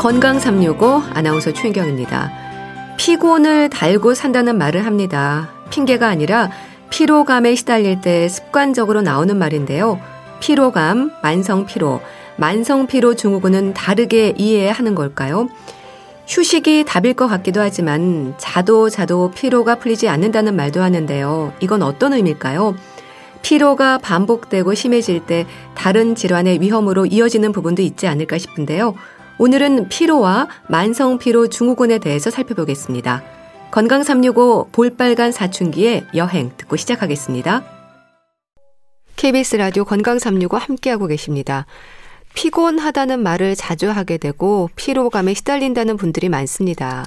건강365 아나운서 최인경입니다. 피곤을 달고 산다는 말을 합니다. 핑계가 아니라 피로감에 시달릴 때 습관적으로 나오는 말인데요. 피로감, 만성피로, 만성피로 증후군은 다르게 이해해야 하는 걸까요? 휴식이 답일 것 같기도 하지만 자도 피로가 풀리지 않는다는 말도 하는데요. 이건 어떤 의미일까요? 피로가 반복되고 심해질 때 다른 질환의 위험으로 이어지는 부분도 있지 않을까 싶은데요. 오늘은 피로와 만성피로 증후군에 대해서 살펴보겠습니다. 건강365 볼빨간 사춘기의 여행 듣고 시작하겠습니다. KBS 라디오 건강365 함께하고 계십니다. 피곤하다는 말을 자주 하게 되고 피로감에 시달린다는 분들이 많습니다.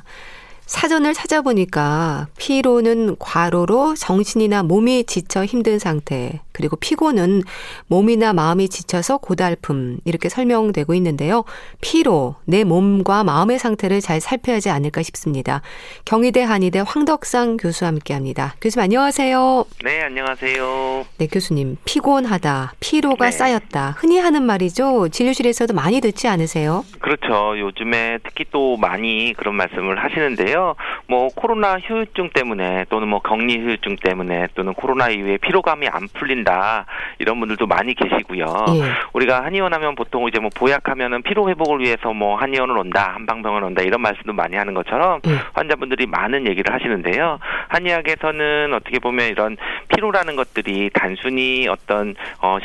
사전을 찾아보니까 피로는 과로로 정신이나 몸이 지쳐 힘든 상태, 그리고 피곤은 몸이나 마음이 지쳐서 고달픔 이렇게 설명되고 있는데요. 피로, 내 몸과 마음의 상태를 잘 살펴야 하지 않을까 싶습니다. 경희대 한의대 황덕상 교수와 함께합니다. 교수님 안녕하세요. 네, 안녕하세요. 네, 교수님 피곤하다, 피로가 쌓였다 흔히 하는 말이죠. 진료실에서도 많이 듣지 않으세요? 그렇죠. 요즘에 특히 또 많이 그런 말씀을 하시는데요. 뭐 코로나 후유증 때문에 또는 뭐 격리 후유증 때문에 또는 코로나 이후에 피로감이 안 풀린다 이런 분들도 많이 계시고요. 예. 우리가 한의원 하면 보통 이제 뭐 보약하면은 피로 회복을 위해서 뭐 한의원을 온다, 한방병원 온다 이런 말씀도 많이 하는 것처럼 예. 환자분들이 많은 얘기를 하시는데요. 한의학에서는 어떻게 보면 이런 피로라는 것들이 단순히 어떤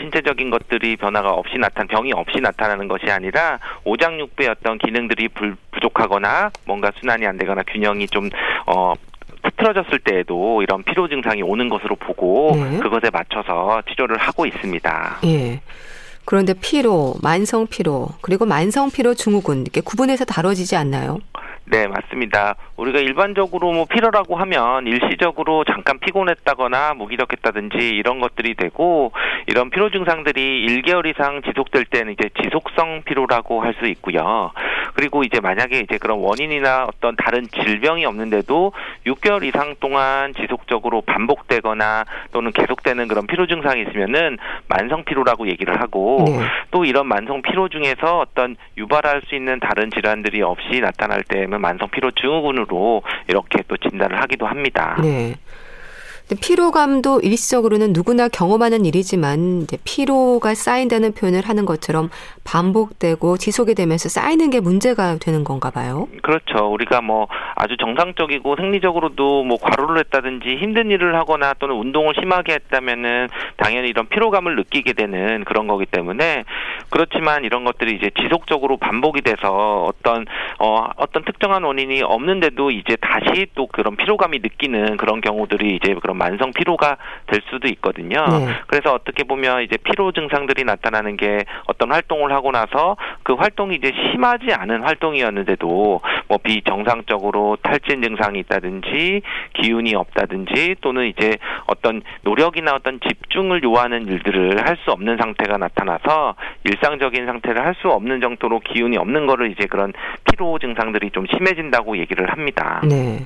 신체적인 것들이 변화가 없이 병이 없이 나타나는 것이 아니라 오장육부의 어떤 기능들이 부족하거나 뭔가 순환이 안 되거나 균형이 좀 흐트러졌을 때에도 이런 피로 증상이 오는 것으로 보고 네. 그것에 맞춰서 치료를 하고 있습니다. 예. 그런데 피로, 만성 피로, 그리고 만성 피로 증후군 이렇게 구분해서 다뤄지지 않나요? 네, 맞습니다. 우리가 일반적으로 뭐 피로라고 하면 일시적으로 잠깐 피곤했다거나 무기력했다든지 이런 것들이 되고 이런 피로 증상들이 1개월 이상 지속될 때는 이제 지속성 피로라고 할 수 있고요. 그리고 이제 만약에 이제 그런 원인이나 어떤 다른 질병이 없는데도 6개월 이상 동안 지속적으로 반복되거나 또는 계속되는 그런 피로 증상이 있으면은 만성 피로라고 얘기를 하고 네. 또 이런 만성 피로 중에서 어떤 유발할 수 있는 다른 질환들이 없이 나타날 때는 만성피로 증후군으로 이렇게 또 진단을 하기도 합니다. 네. 근데 피로감도 일시적으로는 누구나 경험하는 일이지만 이제 피로가 쌓인다는 표현을 하는 것처럼 반복되고 지속이 되면서 쌓이는 게 문제가 되는 건가 봐요. 그렇죠. 우리가 뭐 아주 정상적이고 생리적으로도 뭐 과로를 했다든지 힘든 일을 하거나 또는 운동을 심하게 했다면은 당연히 이런 피로감을 느끼게 되는 그런 거기 때문에 그렇지만 이런 것들이 이제 지속적으로 반복이 돼서 어떤 특정한 원인이 없는데도 이제 다시 또 그런 피로감이 느끼는 그런 경우들이 이제 그런 만성 피로가 될 수도 있거든요. 네. 그래서 어떻게 보면 이제 피로 증상들이 나타나는 게 어떤 활동을 하고 나서 그 활동이 이제 심하지 않은 활동이었는데도 뭐 비정상적으로 탈진 증상이 있다든지 기운이 없다든지 또는 이제 어떤 노력이나 어떤 집중을 요하는 일들을 할 수 없는 상태가 나타나서 일상적인 상태를 할 수 없는 정도로 기운이 없는 거를 이제 그런 피로 증상들이 좀 심해진다고 얘기를 합니다. 네.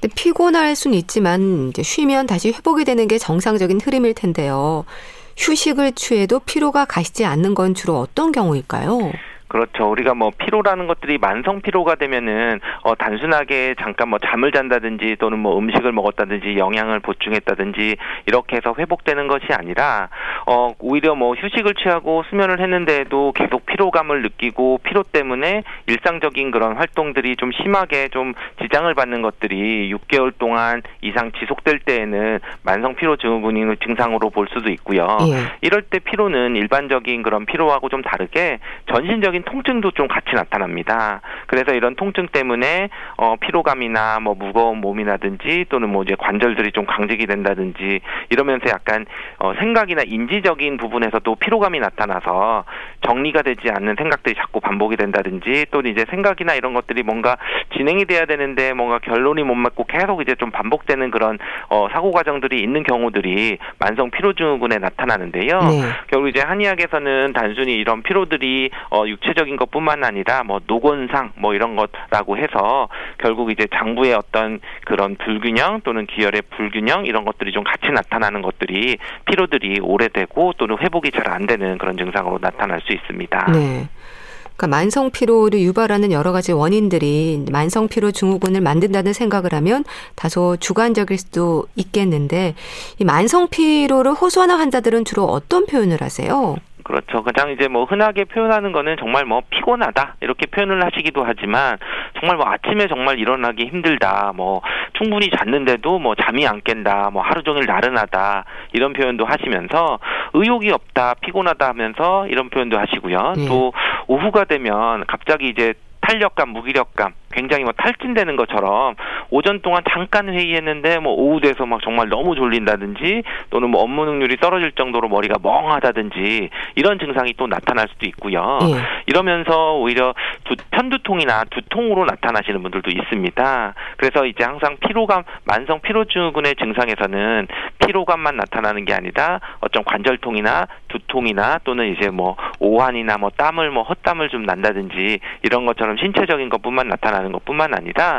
근데 피곤할 수는 있지만 이제 쉬면 다시 회복이 되는 게 정상적인 흐름일 텐데요. 휴식을 취해도 피로가 가시지 않는 건 주로 어떤 경우일까요? 그렇죠. 우리가 뭐 피로라는 것들이 만성 피로가 되면은 단순하게 잠깐 뭐 잠을 잔다든지 또는 뭐 음식을 먹었다든지 영양을 보충했다든지 이렇게 해서 회복되는 것이 아니라 오히려 뭐 휴식을 취하고 수면을 했는데도 계속 피로감을 느끼고 피로 때문에 일상적인 그런 활동들이 좀 심하게 좀 지장을 받는 것들이 6개월 동안 이상 지속될 때에는 만성 피로 증후군의 증상으로 볼 수도 있고요. 예. 이럴 때 피로는 일반적인 그런 피로하고 좀 다르게 전신적인 통증도 좀 같이 나타납니다. 그래서 이런 통증 때문에 피로감이나 뭐 무거운 몸이라든지 또는 뭐 이제 관절들이 좀 강직이 된다든지 이러면서 약간 생각이나 인지적인 부분에서도 피로감이 나타나서 정리가 되지 않는 생각들이 자꾸 반복이 된다든지 또는 이제 생각이나 이런 것들이 뭔가 진행이 돼야 되는데 뭔가 결론이 못 맞고 계속 이제 좀 반복되는 그런 사고 과정들이 있는 경우들이 만성 피로 증후군에 나타나는데요. 네. 결국 이제 한의학에서는 단순히 이런 피로들이 육체적인 것뿐만 아니라 뭐 노곤상 뭐 이런 것라고 해서 결국 이제 장부의 어떤 그런 불균형 또는 기혈의 불균형 이런 것들이 좀 같이 나타나는 것들이 피로들이 오래되고 또는 회복이 잘 안 되는 그런 증상으로 나타날 수 있습니다. 네. 그러니까 만성 피로를 유발하는 여러 가지 원인들이 만성 피로 증후군을 만든다는 생각을 하면 다소 주관적일 수도 있겠는데 이 만성 피로를 호소하는 환자들은 주로 어떤 표현을 하세요? 그렇죠. 가장 이제 뭐 흔하게 표현하는 거는 정말 뭐 피곤하다 이렇게 표현을 하시기도 하지만 정말 뭐 아침에 정말 일어나기 힘들다, 뭐 충분히 잤는데도 뭐 잠이 안 깬다, 뭐 하루 종일 나른하다 이런 표현도 하시면서 의욕이 없다, 피곤하다 하면서 이런 표현도 하시고요. 또 오후가 되면 갑자기 이제 탄력감, 무기력감, 굉장히 뭐 탈진되는 것처럼 오전 동안 잠깐 회의했는데 뭐 오후 돼서 막 정말 너무 졸린다든지 또는 뭐 업무 능률이 떨어질 정도로 머리가 멍하다든지 이런 증상이 또 나타날 수도 있고요. 이러면서 오히려 편두통이나 두통으로 나타나시는 분들도 있습니다. 그래서 이제 항상 피로감, 만성 피로증후군의 증상에서는 피로감만 나타나는 게 아니라 어떤 관절통이나 두통이나 또는 이제 뭐 오한이나 뭐 땀을 뭐 헛땀을 좀 난다든지 이런 것처럼 신체적인 것뿐만 나타나는 것뿐만 아니라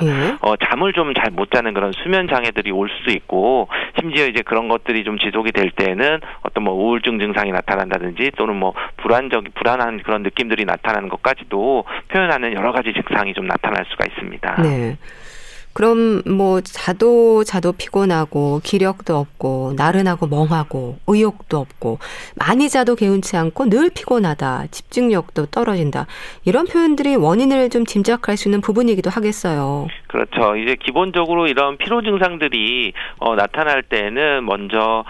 잠을 좀 잘 못 자는 그런 수면 장애들이 올 수도 있고 심지어 이제 그런 것들이 좀 지속이 될 때에는 어떤 뭐 우울증 증상이 나타난다든지 또는 뭐 불안한 그런 느낌들이 나타나는 것까지도 표현하는 여러 가지 증상이 좀 나타날 수가 있습니다. 네. 그럼 뭐 자도 피곤하고 기력도 없고 나른하고 멍하고 의욕도 없고 많이 자도 개운치 않고 늘 피곤하다, 집중력도 떨어진다 이런 표현들이 원인을 좀 짐작할 수 있는 부분이기도 하겠어요. 그렇죠. 이제 기본적으로 이런 피로 증상들이 나타날 때에는 먼저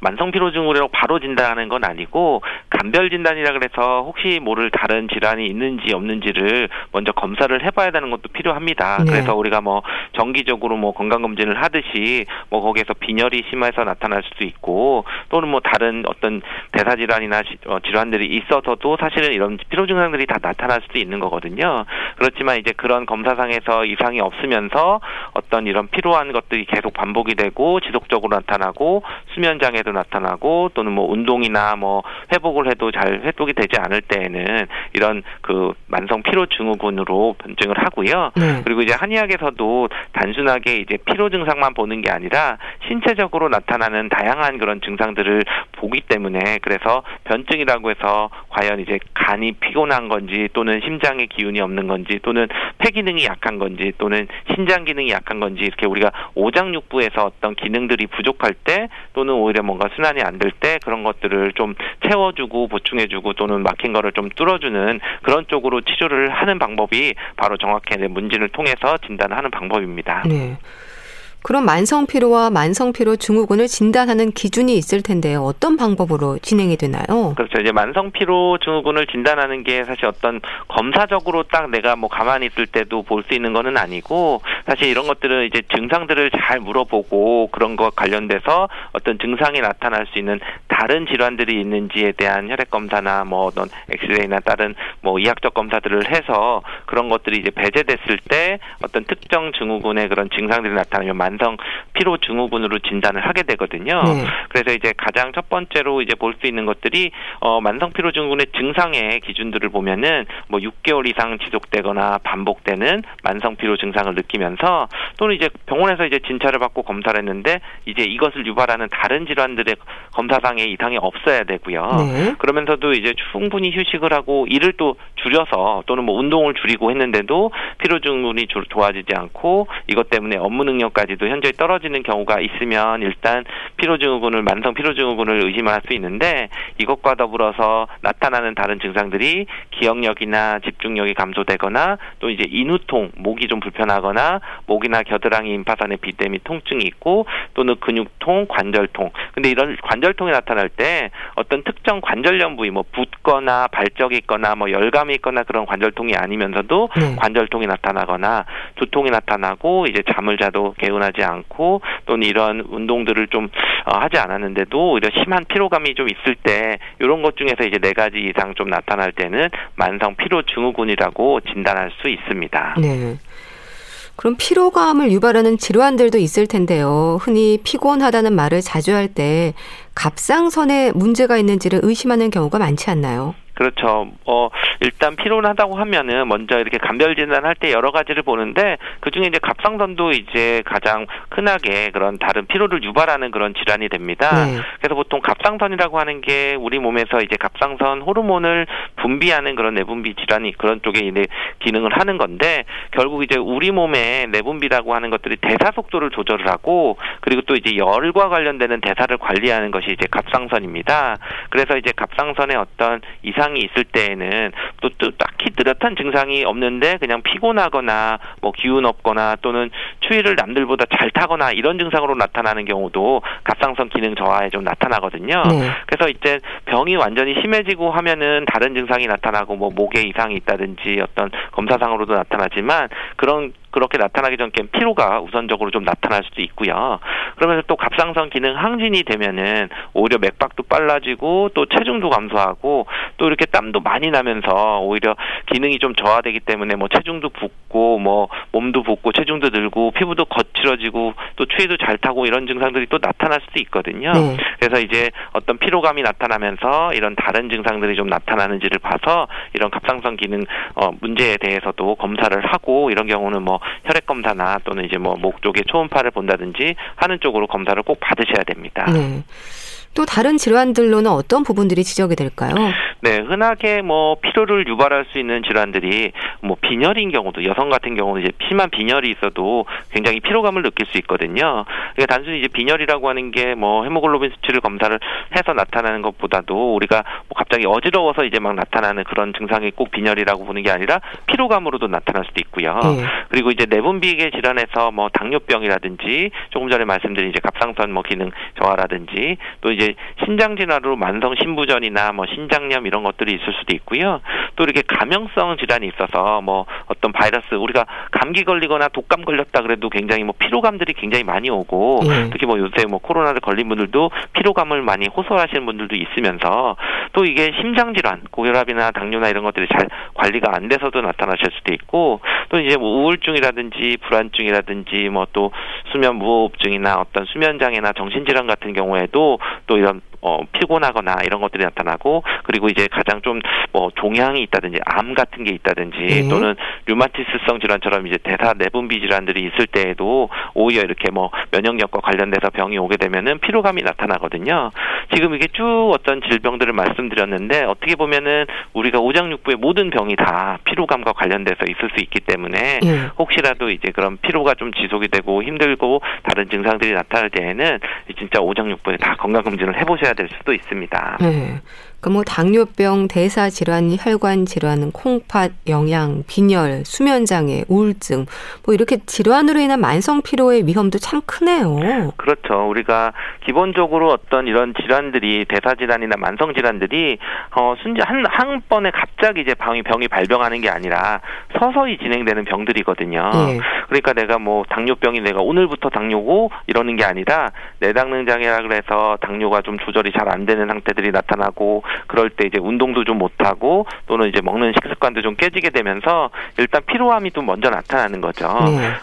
만성 피로 증후군으로 바로 진단하는 건 아니고 감별 진단이라 그래서 혹시 모를 다른 질환이 있는지 없는지를 먼저 검사를 해봐야 되는 것도 필요합니다. 네. 그래서 우리가 뭐 정기적으로 뭐 건강검진을 하듯이 뭐 거기에서 빈혈이 심해서 나타날 수도 있고 또는 뭐 다른 어떤 대사질환이나 질환들이 있어서도 사실은 이런 피로증상들이 다 나타날 수도 있는 거거든요. 그렇지만 이제 그런 검사상에서 이상이 없으면서 어떤 이런 피로한 것들이 계속 반복이 되고 지속적으로 나타나고 수면장애도 나타나고 또는 뭐 운동이나 뭐 회복을 해도 잘 회복이 되지 않을 때에는 이런 그 만성 피로증후군으로 변증을 하고요. 그리고 이제 한의학에서도 단순하게 이제 피로 증상만 보는 게 아니라 신체적으로 나타나는 다양한 그런 증상들을 보기 때문에 그래서 변증이라고 해서 과연 이제 간이 피곤한 건지 또는 심장의 기운이 없는 건지 또는 폐 기능이 약한 건지 또는 신장 기능이 약한 건지 이렇게 우리가 오장육부에서 어떤 기능들이 부족할 때 또는 오히려 뭔가 순환이 안 될 때 그런 것들을 좀 채워주고 보충해주고 또는 막힌 거를 좀 뚫어주는 그런 쪽으로 치료를 하는 방법이 바로 정확히 문진을 통해서 진단하는 방법입니다. 네. 그럼 만성 피로와 만성 피로 증후군을 진단하는 기준이 있을 텐데요. 어떤 방법으로 진행이 되나요? 그렇죠. 이제 만성 피로 증후군을 진단하는 게 사실 어떤 검사적으로 딱 내가 뭐 가만히 있을 때도 볼 수 있는 거는 아니고 사실 이런 것들은 이제 증상들을 잘 물어보고 그런 것 관련돼서 어떤 증상이 나타날 수 있는 다른 질환들이 있는지에 대한 혈액 검사나 뭐 어떤 엑스레이나 다른 뭐 이학적 검사들을 해서 그런 것들이 이제 배제됐을 때 어떤 특정 증후군의 그런 증상들이 나타나면 만성 피로 증후군으로 진단을 하게 되거든요. 그래서 이제 가장 첫 번째로 이제 볼 수 있는 것들이 만성 피로 증후군의 증상의 기준들을 보면은 뭐 6개월 이상 지속되거나 반복되는 만성 피로 증상을 느끼면서 또는 이제 병원에서 이제 진찰을 받고 검사를 했는데 이제 이것을 유발하는 다른 질환들의 검사상에 이상이 없어야 되고요. 그러면서도 이제 충분히 휴식을 하고 일을 또 줄여서 또는 뭐 운동을 줄이고 했는데도 피로 증후군이 좋아지지 않고 이것 때문에 업무 능력까지 도 현저히 떨어지는 경우가 있으면 일단 피로증후군을 만성 피로증후군을 의심할 수 있는데 이것과 더불어서 나타나는 다른 증상들이 기억력이나 집중력이 감소되거나 또 이제 인후통, 목이 좀 불편하거나 목이나 겨드랑이, 임파선의 비대미 통증이 있고 또는 근육통, 관절통. 근데 이런 관절통이 나타날 때 어떤 특정 관절염 부위 뭐 붓거나 발적이 있거나 뭐 열감이 있거나 그런 관절통이 아니면서도 관절통이 나타나거나 두통이 나타나고 이제 잠을 자도 개운 하지 않고 또는 이런 운동들을 좀 하지 않았는데도 오히려 심한 피로감이 좀 있을 때 이런 것 중에서 이제 4가지 이상 좀 나타날 때는 만성 피로 증후군이라고 진단할 수 있습니다. 네. 그럼 피로감을 유발하는 질환들도 있을 텐데요. 흔히 피곤하다는 말을 자주 할 때 갑상선에 문제가 있는지를 의심하는 경우가 많지 않나요? 그렇죠. 일단 피로하다고 하면은 먼저 이렇게 감별 진단할 때 여러 가지를 보는데 그 중에 이제 갑상선도 이제 가장 흔하게 그런 다른 피로를 유발하는 그런 질환이 됩니다. 네. 그래서 보통 갑상선이라고 하는 게 우리 몸에서 이제 갑상선 호르몬을 분비하는 그런 내분비 질환이 그런 쪽에 이제 기능을 하는 건데 결국 이제 우리 몸의 내분비라고 하는 것들이 대사 속도를 조절을 하고 그리고 또 이제 열과 관련되는 대사를 관리하는 것이 이제 갑상선입니다. 그래서 이제 갑상선에 어떤 이상이 있을 때에는 또 딱히 뚜렷한 증상이 없는데 그냥 피곤하거나 뭐 기운 없거나 또는 추위를 남들보다 잘 타거나 이런 증상으로 나타나는 경우도 갑상선 기능 저하에 좀 나타나거든요. 그래서 이제 병이 완전히 심해지고 하면은 다른 증상이 나타나고 뭐 목에 이상이 있다든지 어떤 검사상으로도 나타나지만 그렇게 나타나기 전엔 피로가 우선적으로 좀 나타날 수도 있고요. 그러면서 또 갑상선 기능 항진이 되면은 오히려 맥박도 빨라지고 또 체중도 감소하고 또 이렇게 땀도 많이 나면서 오히려 기능이 좀 저하되기 때문에 뭐 체중도 붓고 뭐 몸도 붓고 체중도 늘고 피부도 거칠어지고 또 추위도 잘 타고 이런 증상들이 또 나타날 수도 있거든요. 그래서 이제 어떤 피로감이 나타나면서 이런 다른 증상들이 좀 나타나는지를 봐서 이런 갑상선 기능 문제에 대해서도 검사를 하고 이런 경우는 뭐 혈액 검사나 또는 이제 뭐 목 쪽에 초음파를 본다든지 하는 쪽으로 검사를 꼭 받으셔야 됩니다. 네. 또 다른 질환들로는 어떤 부분들이 지적이 될까요? 네, 흔하게 뭐 피로를 유발할 수 있는 질환들이 뭐 빈혈인 경우도 여성 같은 경우는 이제 심한 빈혈이 있어도 굉장히 피로감을 느낄 수 있거든요. 그러니까 단순히 이제 빈혈이라고 하는 게 뭐 헤모글로빈 수치를 검사를 해서 나타나는 것보다도 우리가 뭐 갑자기 어지러워서 이제 막 나타나는 그런 증상이 꼭 빈혈이라고 보는 게 아니라 피로감으로도 나타날 수도 있고요. 그리고 이제 내분비계 질환에서 뭐 당뇨병이라든지 조금 전에 말씀드린 이제 갑상선 뭐 기능 저하라든지 또 이제 신장 질환으로 만성 신부전이나 뭐 신장염 이런 것들이 있을 수도 있고요. 또 이렇게 감염성 질환이 있어서 뭐 어떤 바이러스 우리가 감기 걸리거나 독감 걸렸다 그래도 굉장히 뭐 피로감들이 굉장히 많이 오고 특히 뭐 요새 뭐 코로나를 걸린 분들도 피로감을 많이 호소하시는 분들도 있으면서 또 이게 심장 질환, 고혈압이나 당뇨나 이런 것들이 잘 관리가 안 돼서도 나타나실 수도 있고 또 이제 뭐 우울증이라든지 불안증이라든지 뭐 또 수면 무호흡증이나 어떤 수면 장애나 정신 질환 같은 경우에도 또 이런 피곤하거나 이런 것들이 나타나고 그리고 이제 가장 좀 뭐 종양이 있다든지 암 같은 게 있다든지 또는 류마티스성 질환처럼 이제 대사 내분비 질환들이 있을 때에도 오히려 이렇게 뭐 면역력과 관련돼서 병이 오게 되면은 피로감이 나타나거든요. 지금 이게 쭉 어떤 질병들을 말씀드렸는데 어떻게 보면은 우리가 오장육부의 모든 병이 다 피로감과 관련돼서 있을 수 있기 때문에 혹시라도 이제 그런 피로가 좀 지속이 되고 힘들고 다른 증상들이 나타날 때에는 진짜 오장육부에 다 건강검진을 해보셔야 될 수도 있습니다. 네. 그러니까 뭐 당뇨병, 대사 질환, 혈관 질환, 콩팥, 영양, 빈혈, 수면 장애, 우울증 뭐 이렇게 질환으로 인한 만성 피로의 위험도 참 크네요. 그렇죠. 우리가 기본적으로 어떤 이런 질환들이 대사 질환이나 만성 질환들이 순지 한 번에 갑자기 이제 병이 발병하는 게 아니라 서서히 진행되는 병들이거든요. 네. 그러니까 내가 뭐 당뇨병이 내가 오늘부터 당뇨고 이러는 게 아니라 내당능 장애라 그래서 당뇨가 좀 조절이 잘 안 되는 상태들이 나타나고 그럴 때 이제 운동도 좀 못하고 또는 이제 먹는 식습관도 좀 깨지게 되면서 일단 피로함이 또 먼저 나타나는 거죠.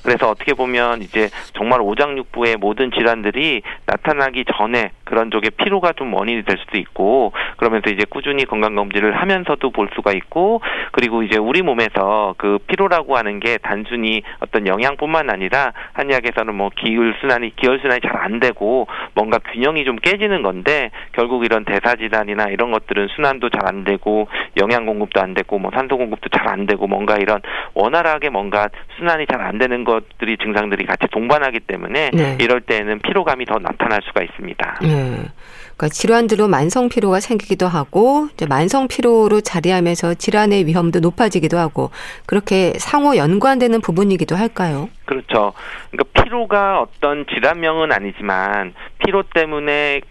그래서 어떻게 보면 이제 정말 오장육부의 모든 질환들이 나타나기 전에 그런 쪽에 피로가 좀 원인이 될 수도 있고 그러면서 이제 꾸준히 건강검진을 하면서도 볼 수가 있고 그리고 이제 우리 몸에서 그 피로라고 하는 게 단순히 어떤 영양뿐만 아니라 한의학에서는 뭐 기혈순환이 잘 안 되고 뭔가 균형이 좀 깨지는 건데 결국 이런 대사질환이나 이런 것들은 순환도 잘 안 되고 영양 공급도 안 되고 뭐 산소 공급도 잘 안 되고 뭔가 이런 원활하게 뭔가 순환이 잘 안 되는 것들이 증상들이 같이 동반하기 때문에 이럴 때에는 피로감이 더 나타날 수가 있습니다. 그러니까 질환들로 만성 피로가 생기기도 하고 이제 만성 피로로 자리하면서 질환의 위험도 높아지기도 하고 그렇게 상호 연관되는 부분이기도 할까요? 그렇죠. 그러니까 피로가 어떤 질환명은 아니지만 피로 때문에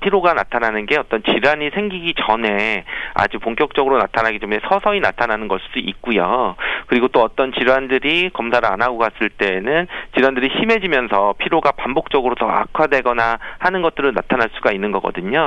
피로가 나타나는 게 어떤 질환이 생기기 전에 아주 본격적으로 나타나기 전에 서서히 나타나는 걸 수도 있고요. 그리고 또 어떤 질환들이 검사를 안 하고 갔을 때에는 질환들이 심해지면서 피로가 반복적으로 더 악화되거나 하는 것들을 나타날 수가 있는 거거든요.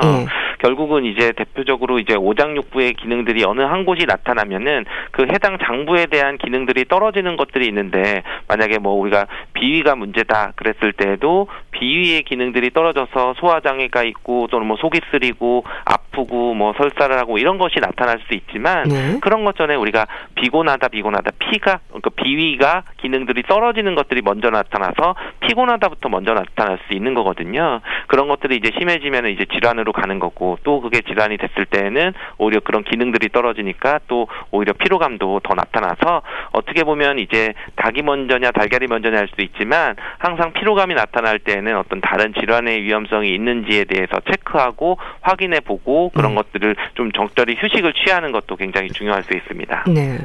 결국은 이제 대표적으로 이제 오장육부의 기능들이 어느 한 곳이 나타나면은 그 해당 장부에 대한 기능들이 떨어지는 것들이 있는데 만약에 뭐 우리가 비위가 문제다 그랬을 때에도 비위의 기능들이 떨어져서 소화장애가 있고 또는 뭐 속이 쓰리고 아프고 뭐 설사를 하고 이런 것이 나타날 수 있지만 네. 그런 것 전에 우리가 피곤하다 피가 그러니까 비위가 기능들이 떨어지는 것들이 먼저 나타나서 피곤하다부터 먼저 나타날 수 있는 거거든요. 그런 것들이 이제 심해지면 이제 질환으로 가는 거고 또 그게 질환이 됐을 때는 오히려 그런 기능들이 떨어지니까 또 오히려 피로감도 더 나타나서 어떻게 보면 이제 닭이 먼저냐 달걀이 먼저냐 할 수도 있지만 항상 피로감이 나타날 때는 어떤 다른 질환의 위험성이 있는지에 대해서 체크하고 확인해보고 그런 것들을 좀 적절히 휴식을 취하는 것도 굉장히 중요할 수 있습니다. 네.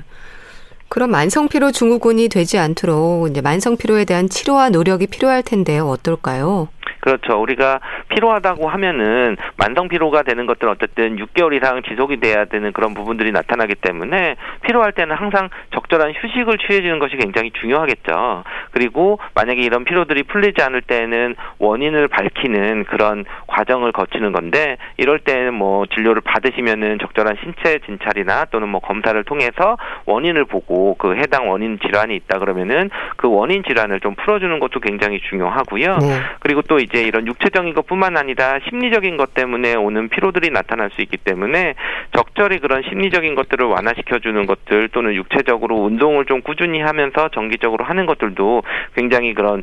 그럼 만성피로 증후군이 되지 않도록 이제 만성피로에 대한 치료와 노력이 필요할 텐데요. 어떨까요? 그렇죠. 우리가 피로하다고 하면은 만성피로가 되는 것들은 어쨌든 6개월 이상 지속이 돼야 되는 그런 부분들이 나타나기 때문에 피로할 때는 항상 적절한 휴식을 취해주는 것이 굉장히 중요하겠죠. 그리고 만약에 이런 피로들이 풀리지 않을 때는 원인을 밝히는 그런 과정을 거치는 건데 이럴 때는 뭐 진료를 받으시면은 적절한 신체 진찰이나 또는 뭐 검사를 통해서 원인을 보고 그 해당 원인 질환이 있다 그러면은 그 원인 질환을 좀 풀어주는 것도 굉장히 중요하고요. 그리고 또 이제 이런 육체적인 것뿐만 아니라 심리적인 것 때문에 오는 피로들이 나타날 수 있기 때문에 적절히 그런 심리적인 것들을 완화시켜주는 것들 또는 육체적으로 운동을 좀 꾸준히 하면서 정기적으로 하는 것들도 굉장히 그런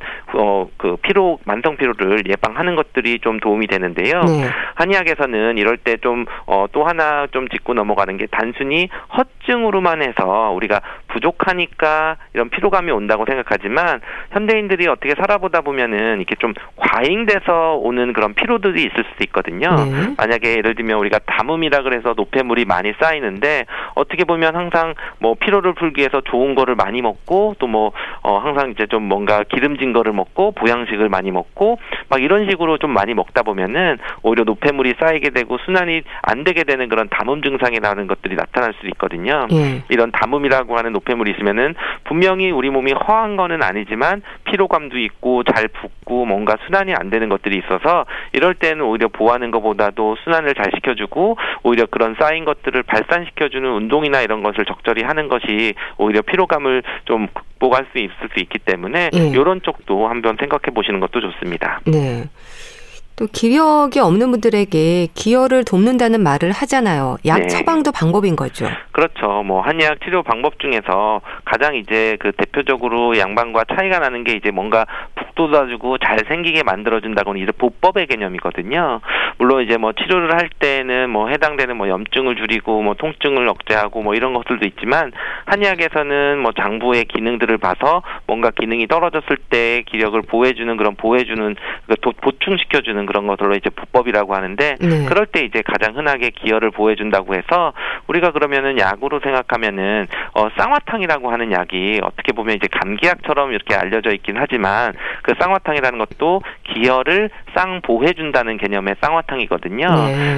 그 피로 만성 피로를 예방하는 것들이 좀 도움이 되는데요. 한의학에서는 이럴 때 좀 또 하나 좀 짚고 넘어가는 게 단순히 허증으로만 해서 우리가 부족하니까 이런 피로감이 온다고 생각하지만 현대인들이 어떻게 살아보다 보면은 이렇게 좀 과잉돼서 오는 그런 피로들이 있을 수도 있거든요. 만약에 예를 들면 우리가 담음이라 그래서 노폐물이 많이 쌓이는데 어떻게 보면 항상 뭐 피로를 풀기 위해서 좋은 거를 많이 먹고 또 뭐 항상 이제 좀 뭔가 기름진 거를 먹고 보양식을 많이 먹고 막 이런 식으로 좀 많이 먹다 보면은 오히려 노폐물이 쌓이게 되고 순환이 안 되게 되는 그런 담음 증상이라는 것들이 나타날 수도 있거든요. 이런 담음이라고 하는 노폐물이 있으면은 분명히 우리 몸이 허한 거는 아니지만 피로감도 있고 잘 붓고 뭔가 순환이 안 되는 것들이 있어서 이럴 때는 오히려 보호하는 것보다도 순환을 잘 시켜주고 오히려 그런 쌓인 것들을 발산시켜주는 운동이나 이런 것을 적절히 하는 것이 오히려 피로감을 좀 극복할 수 있을 수 있기 때문에 이런 쪽도 한번 생각해 보시는 것도 좋습니다. 네. 또 기력이 없는 분들에게 기혈을 돕는다는 말을 하잖아요. 약 처방도 방법인 거죠. 그렇죠. 뭐 한의학 치료 방법 중에서 가장 이제 그 대표적으로 양반과 차이가 나는 게 이제 뭔가 북돋아주고 잘 생기게 만들어준다고는 이제 보법의 개념이거든요. 물론 이제 뭐 치료를 할 때는 뭐 해당되는 뭐 염증을 줄이고 뭐 통증을 억제하고 뭐 이런 것들도 있지만 한의학에서는 뭐 장부의 기능들을 봐서 뭔가 기능이 떨어졌을 때 기력을 보호해주는 그런 보호해주는 그러니까 보충시켜주는 그런 것들로 이제 보법이라고 하는데 그럴 때 이제 가장 흔하게 기혈을 보호해준다고 해서 우리가 그러면은 약으로 생각하면은 쌍화탕이라고 하는 약이 어떻게 보면 이제 감기약처럼 이렇게 알려져 있긴 하지만 그 쌍화탕이라는 것도 기혈을 쌍보해준다는 개념의 쌍화탕이거든요.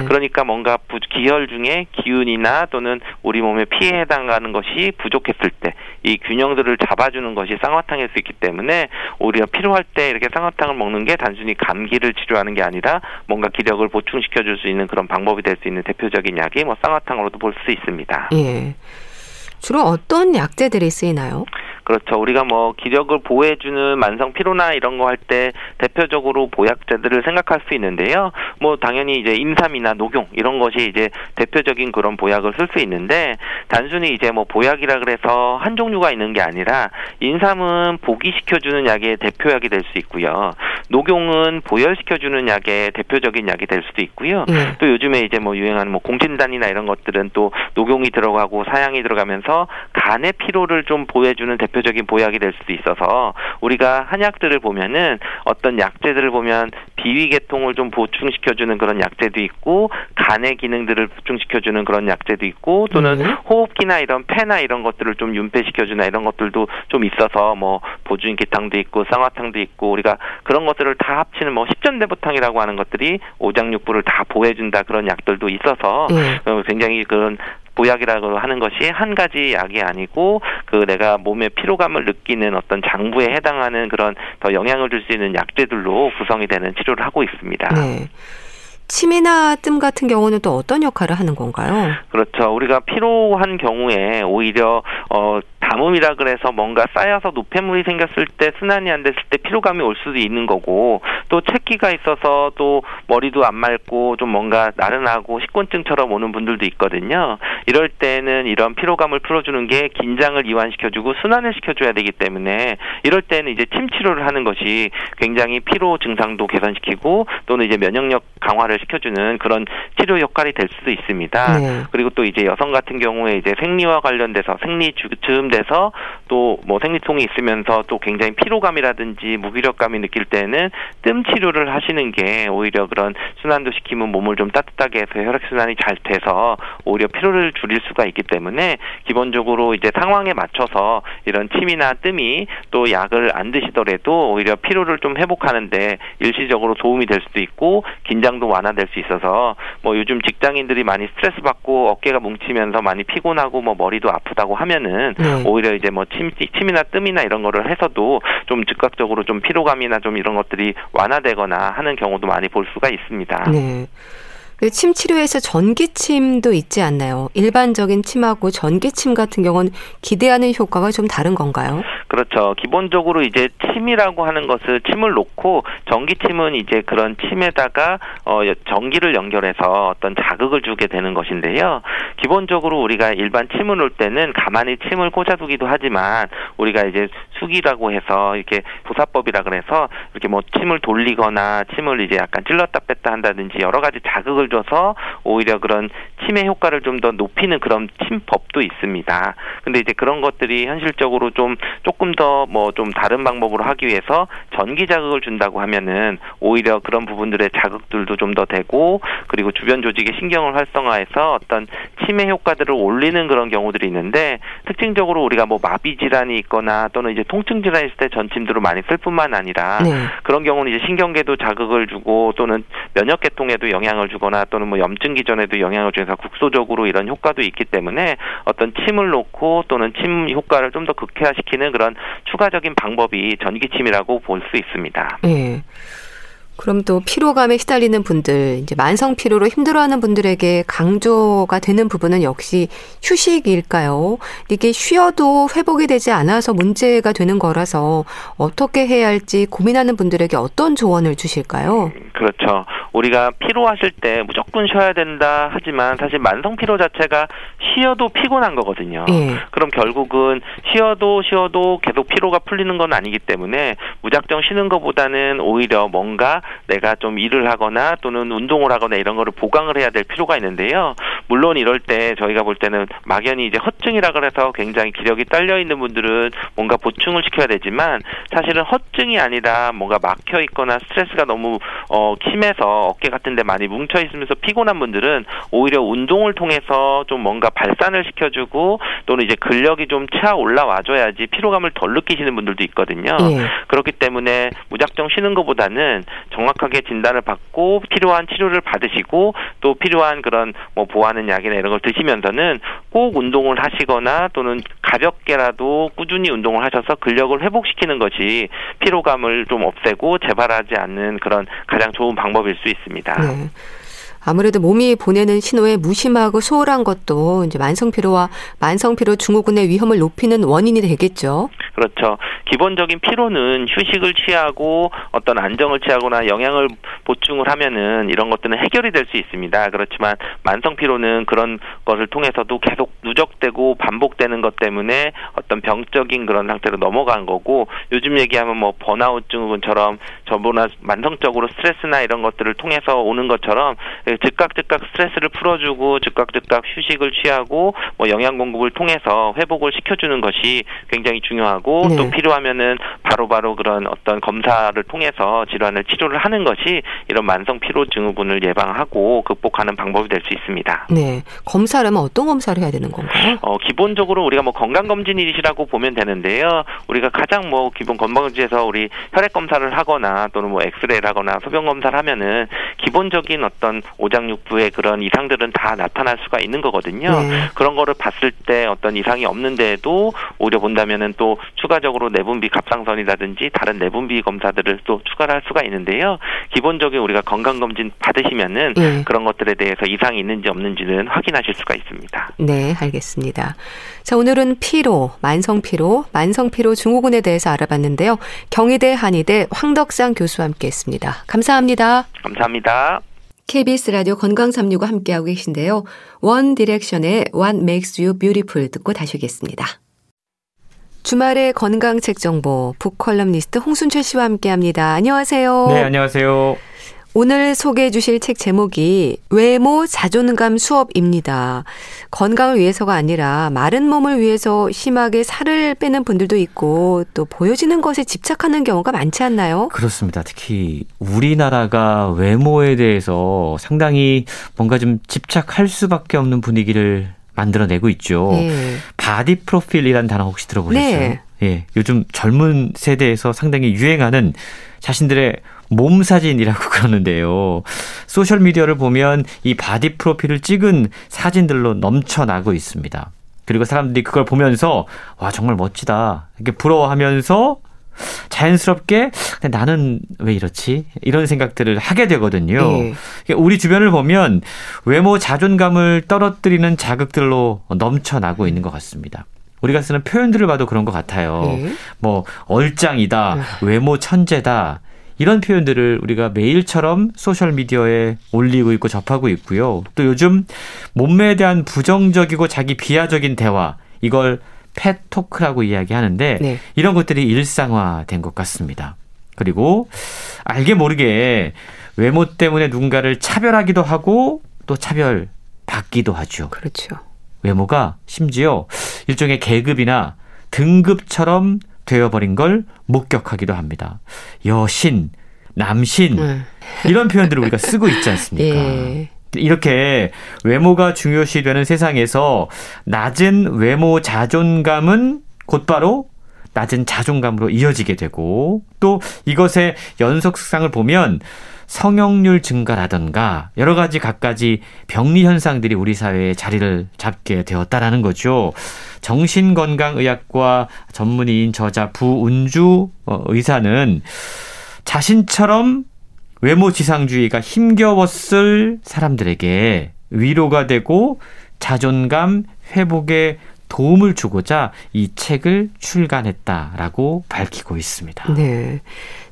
그러니까 뭔가 기혈 중에 기운이나 또는 우리 몸에 피에 해당하는 것이 부족했을 때 이 균형들을 잡아주는 것이 쌍화탕일 수 있기 때문에 오히려 필요할 때 이렇게 쌍화탕을 먹는 게 단순히 감기를 치료하는 게 아니라 뭔가 기력을 보충시켜줄 수 있는 그런 방법이 될 수 있는 대표적인 약이 뭐 쌍화탕으로도 볼 수 있습니다. 예. 주로 어떤 약재들이 쓰이나요? 그렇죠. 우리가 뭐 기력을 보호해주는 만성 피로나 이런 거 할 때 대표적으로 보약제들을 생각할 수 있는데요. 뭐 당연히 이제 임삼이나 녹용 이런 것이 이제 대표적인 그런 보약을 쓸 수 있는데 단순히 이제 뭐 보약이라 그래서 한 종류가 있는 게 아니라 임삼은 보기시켜주는 약의 대표약이 될 수 있고요. 녹용은 보혈시켜주는 약의 대표적인 약이 될 수도 있고요. 또 요즘에 이제 뭐 유행하는 뭐 공진단이나 이런 것들은 또 녹용이 들어가고 사향이 들어가면서 간의 피로를 좀 보호해주는 대표적인 보약이 될 수도 있어서 우리가 한약들을 보면은 어떤 약재들을 보면 비위계통을 좀 보충시켜주는 그런 약재도 있고 간의 기능들을 보충시켜주는 그런 약재도 있고 또는 호흡기나 이런 폐나 이런 것들을 좀 윤폐시켜주나 이런 것들도 좀 있어서 뭐 보증기탕도 있고 쌍화탕도 있고 우리가 그런 것들을 다 합치는 뭐 십전대보탕이라고 하는 것들이 오장육부를 다 보호해준다 그런 약들도 있어서 굉장히 그런 보약이라고 하는 것이 한 가지 약이 아니고 그 내가 몸의 피로감을 느끼는 어떤 장부에 해당하는 그런 더 영향을 줄 수 있는 약재들로 구성이 되는 치료를 하고 있습니다. 네. 침이나 뜸 같은 경우는 또 어떤 역할을 하는 건가요? 그렇죠. 우리가 피로한 경우에 오히려 담음이라 그래서 뭔가 쌓여서 노폐물이 생겼을 때 순환이 안 됐을 때 피로감이 올 수도 있는 거고, 또 체기가 있어서 또 머리도 안 맑고 좀 뭔가 나른하고 식곤증처럼 오는 분들도 있거든요. 이럴 때는 이런 피로감을 풀어주는 게 긴장을 이완시켜주고 순환을 시켜줘야 되기 때문에 이럴 때는 이제 침 치료를 하는 것이 굉장히 피로 증상도 개선시키고 또는 이제 면역력 강화를 시켜주는 그런 치료 역할이 될 수도 있습니다. 네. 그리고 또 이제 여성 같은 경우에 이제 생리와 관련돼서 생리 즈음 돼서 또 뭐 생리통이 있으면서 또 굉장히 피로감이라든지 무기력감이 느낄 때는 뜸 치료를 하시는 게 오히려 그런 순환도 시키면 몸을 좀 따뜻하게 해서 혈액순환이 잘 돼서 오히려 피로를 줄일 수가 있기 때문에 기본적으로 이제 상황에 맞춰서 이런 침이나 뜸이 또 약을 안 드시더라도 오히려 피로를 좀 회복하는데 일시적으로 도움이 될 수도 있고 긴장도 완화될 수 있어서 뭐 요즘 직장인들이 많이 스트레스 받고 어깨가 뭉치면서 많이 피곤하고 뭐 머리도 아프다고 하면은 오히려 이제 뭐 침이나 뜸이나 이런 거를 해서도 좀 즉각적으로 좀 피로감이나 좀 이런 것들이 완화되거나 하는 경우도 많이 볼 수가 있습니다. 네. 침 치료에서 전기침도 있지 않나요? 일반적인 침하고 전기침 같은 경우는 기대하는 효과가 좀 다른 건가요? 그렇죠. 기본적으로 이제 침이라고 하는 것을 침을 놓고 전기침은 이제 그런 침에다가 전기를 연결해서 어떤 자극을 주게 되는 것인데요. 기본적으로 우리가 일반 침을 놓을 때는 가만히 침을 꽂아두기도 하지만 우리가 이제 숙이라고 해서 이렇게 보사법이라 그래서 이렇게 뭐 침을 돌리거나 침을 이제 약간 찔렀다 뺐다 한다든지 여러 가지 자극을 줘서 오히려 그런 침의 효과를 좀 더 높이는 그런 침법도 있습니다. 근데 이제 그런 것들이 현실적으로 좀 조금 더 뭐 좀 다른 방법으로 하기 위해서 전기 자극을 준다고 하면은 오히려 그런 부분들의 자극들도 좀 더 되고 그리고 주변 조직의 신경을 활성화해서 어떤 침의 효과들을 올리는 그런 경우들이 있는데 특징적으로 우리가 뭐 마비 질환이 있거나 또는 이제 통증 질환이 있을 때 전침들을 많이 쓸 뿐만 아니라 네. 그런 경우는 이제 신경계도 자극을 주고 또는 면역계통에도 영향을 주거나 또는 뭐 염증 기전에도 영향을 주면서 국소적으로 이런 효과도 있기 때문에 어떤 침을 놓고 또는 침 효과를 좀 더 극대화시키는 그런 추가적인 방법이 전기침이라고 볼 수 있습니다. 네. 그럼 또 피로감에 시달리는 분들, 이제 만성 피로로 힘들어하는 분들에게 강조가 되는 부분은 역시 휴식일까요? 이게 쉬어도 회복이 되지 않아서 문제가 되는 거라서 어떻게 해야 할지 고민하는 분들에게 어떤 조언을 주실까요? 그렇죠. 우리가 피로하실 때 무조건 쉬어야 된다 하지만 사실 만성 피로 자체가 쉬어도 피곤한 거거든요. 예. 그럼 결국은 쉬어도 계속 피로가 풀리는 건 아니기 때문에 무작정 쉬는 것보다는 오히려 뭔가 내가 좀 일을 하거나 또는 운동을 하거나 이런 거를 보강을 해야 될 필요가 있는데요. 물론 이럴 때 저희가 볼 때는 막연히 이제 허증이라 그래서 굉장히 기력이 딸려 있는 분들은 뭔가 보충을 시켜야 되지만 사실은 허증이 아니라 뭔가 막혀 있거나 스트레스가 너무 심해서 어깨 같은 데 많이 뭉쳐 있으면서 피곤한 분들은 오히려 운동을 통해서 좀 뭔가 발산을 시켜주고 또는 이제 근력이 좀 차 올라와줘야지 피로감을 덜 느끼시는 분들도 있거든요. 그렇기 때문에 무작정 쉬는 것보다는 정확하게 진단을 받고 필요한 치료를 받으시고 또 필요한 그런 뭐 보하는 약이나 이런 걸 드시면서는 꼭 운동을 하시거나 또는 가볍게라도 꾸준히 운동을 하셔서 근력을 회복시키는 것이 피로감을 좀 없애고 재발하지 않는 그런 가장 좋은 방법일 수 있습니다. 네. 아무래도 몸이 보내는 신호에 무심하고 소홀한 것도 이제 만성피로와 만성피로 증후군의 위험을 높이는 원인이 되겠죠. 그렇죠. 기본적인 피로는 휴식을 취하고 어떤 안정을 취하거나 영양을 보충을 하면은 이런 것들은 해결이 될 수 있습니다. 그렇지만 만성피로는 그런 것을 통해서도 계속 누적되고 반복되는 것 때문에 어떤 병적인 그런 상태로 넘어간 거고 요즘 얘기하면 뭐 번아웃 증후군처럼 전부나 만성적으로 스트레스나 이런 것들을 통해서 오는 것처럼 즉각 스트레스를 풀어주고 즉각 휴식을 취하고 뭐 영양 공급을 통해서 회복을 시켜주는 것이 굉장히 중요하고 네. 또 필요하면은 바로바로 그런 어떤 검사를 통해서 질환을 치료를 하는 것이 이런 만성 피로 증후군을 예방하고 극복하는 방법이 될 수 있습니다. 네, 검사라면 어떤 검사를 해야 되는 건가요? 기본적으로 우리가 뭐 건강검진이라고 보면 되는데요. 우리가 가장 뭐 기본 건강검진에서 우리 혈액 검사를 하거나 또는 뭐 엑스레이를 하거나 소변 검사를 하면은 기본적인 어떤 오장육부의 그런 이상들은 다 나타날 수가 있는 거거든요. 그런 거를 봤을 때 어떤 이상이 없는데도 오히려 본다면은 또 추가적으로 내분비 갑상선 건강관리라든지 다른 내분비 검사들을 또 추가를 할 수가 있는데요. 기본적인 우리가 건강검진 받으시면은 예. 그런 것들에 대해서 이상이 있는지 없는지는 확인하실 수가 있습니다. 네, 알겠습니다. 자, 오늘은 피로, 만성피로 증후군에 대해서 알아봤는데요. 경희대 한의대 황덕상 교수와 함께했습니다. 감사합니다. 감사합니다. KBS 라디오 건강365 함께하고 계신데요. 원 디렉션의 What Makes You Beautiful 듣고 다시 오겠습니다. 주말의 건강책 정보 북컬럼니스트 홍순철 씨와 함께합니다. 안녕하세요. 네, 안녕하세요. 오늘 소개해 주실 책 제목이 외모 자존감 수업입니다. 건강을 위해서가 아니라 마른 몸을 위해서 심하게 살을 빼는 분들도 있고 또 보여지는 것에 집착하는 경우가 많지 않나요? 그렇습니다. 특히 우리나라가 외모에 대해서 상당히 뭔가 좀 집착할 수밖에 없는 분위기를 만들어내고 있죠. 예. 바디 프로필이라는 단어 혹시 들어보셨어요? 네. 예, 요즘 젊은 세대에서 상당히 유행하는 자신들의 몸 사진이라고 그러는데요. 소셜미디어를 보면 이 바디 프로필을 찍은 사진들로 넘쳐나고 있습니다. 그리고 사람들이 그걸 보면서 와 정말 멋지다 이렇게 부러워하면서 자연스럽게 나는 왜 이렇지? 이런 생각들을 하게 되거든요. 예. 우리 주변을 보면 외모 자존감을 떨어뜨리는 자극들로 넘쳐나고 있는 것 같습니다. 우리가 쓰는 표현들을 봐도 그런 것 같아요. 예. 뭐 얼짱이다, 외모 천재다. 이런 표현들을 우리가 매일처럼 소셜미디어에 올리고 있고 접하고 있고요. 또 요즘 몸매에 대한 부정적이고 자기 비하적인 대화, 이걸 팻토크라고 이야기하는데 네. 이런 것들이 일상화된 것 같습니다. 그리고 알게 모르게 외모 때문에 누군가를 차별하기도 하고 또 차별받기도 하죠. 그렇죠. 외모가 심지어 일종의 계급이나 등급처럼 되어버린 걸 목격하기도 합니다. 여신, 남신 이런 표현들을 우리가 쓰고 있지 않습니까? 예. 이렇게 외모가 중요시되는 세상에서 낮은 외모 자존감은 곧바로 낮은 자존감으로 이어지게 되고 또 이것의 연속상을 보면 성형률 증가라든가 여러 가지 갖가지 병리 현상들이 우리 사회에 자리를 잡게 되었다라는 거죠. 정신건강의학과 전문의인 저자 부은주 의사는 자신처럼 외모지상주의가 힘겨웠을 사람들에게 위로가 되고 자존감 회복에 도움을 주고자 이 책을 출간했다라고 밝히고 있습니다. 네,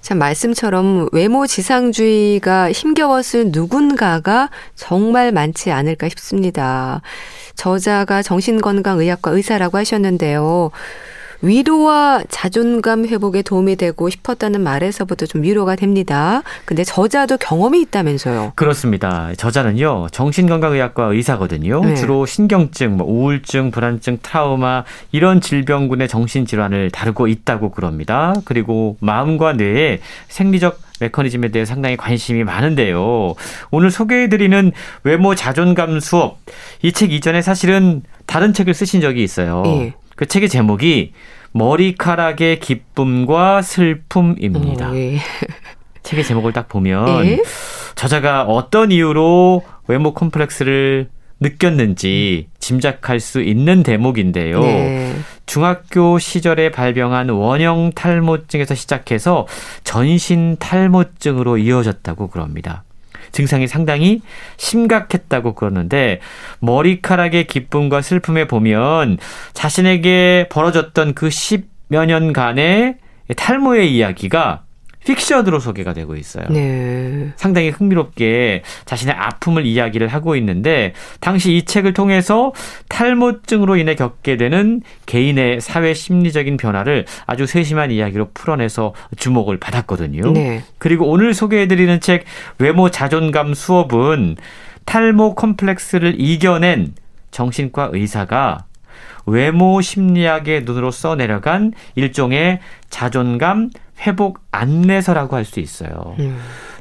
참 말씀처럼 외모지상주의가 힘겨웠을 누군가가 정말 많지 않을까 싶습니다. 저자가 정신건강의학과 의사라고 하셨는데요. 위로와 자존감 회복에 도움이 되고 싶었다는 말에서부터 좀 위로가 됩니다. 근데 저자도 경험이 있다면서요? 그렇습니다. 저자는요. 정신건강의학과 의사거든요. 네. 주로 신경증, 우울증, 불안증, 트라우마 이런 질병군의 정신질환을 다루고 있다고 그럽니다. 그리고 마음과 뇌의 생리적 메커니즘에 대해 상당히 관심이 많은데요. 오늘 소개해드리는 외모 자존감 수업. 이 책 이전에 사실은 다른 책을 쓰신 적이 있어요. 네. 그 책의 제목이 머리카락의 기쁨과 슬픔입니다. 예. 책의 제목을 딱 보면 예? 저자가 어떤 이유로 외모 콤플렉스를 느꼈는지 짐작할 수 있는 대목인데요. 네. 중학교 시절에 발병한 원형 탈모증에서 시작해서 전신 탈모증으로 이어졌다고 그럽니다. 증상이 상당히 심각했다고 그러는데 머리카락의 기쁨과 슬픔에 보면 자신에게 벌어졌던 그 10여 년간의 탈모의 이야기가 픽션으로 소개가 되고 있어요. 네. 상당히 흥미롭게 자신의 아픔을 이야기를 하고 있는데 당시 이 책을 통해서 탈모증으로 인해 겪게 되는 개인의 사회 심리적인 변화를 아주 세심한 이야기로 풀어내서 주목을 받았거든요. 네. 그리고 오늘 소개해드리는 책 외모 자존감 수업은 탈모 콤플렉스를 이겨낸 정신과 의사가 외모 심리학의 눈으로 써내려간 일종의 자존감 회복 안내서라고 할 수 있어요.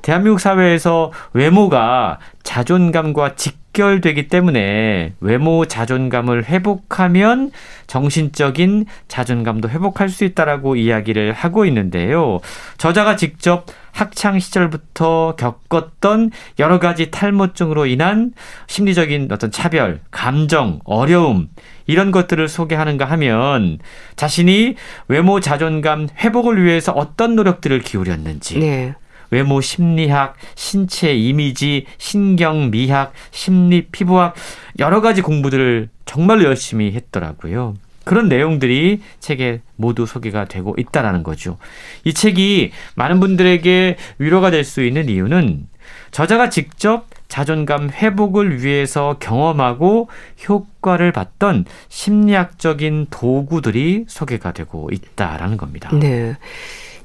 대한민국 사회에서 외모가 자존감과 직접 직결되기 때문에 외모 자존감을 회복하면 정신적인 자존감도 회복할 수 있다라고 이야기를 하고 있는데요. 저자가 직접 학창 시절부터 겪었던 여러 가지 탈모증으로 인한 심리적인 어떤 차별, 감정, 어려움 이런 것들을 소개하는가 하면 자신이 외모 자존감 회복을 위해서 어떤 노력들을 기울였는지 네. 외모 심리학, 신체 이미지, 신경 미학, 심리 피부학 여러 가지 공부들을 정말로 열심히 했더라고요. 그런 내용들이 책에 모두 소개가 되고 있다라는 거죠. 이 책이 많은 분들에게 위로가 될 수 있는 이유는 저자가 직접 자존감 회복을 위해서 경험하고 효과를 봤던 심리학적인 도구들이 소개가 되고 있다라는 겁니다. 네.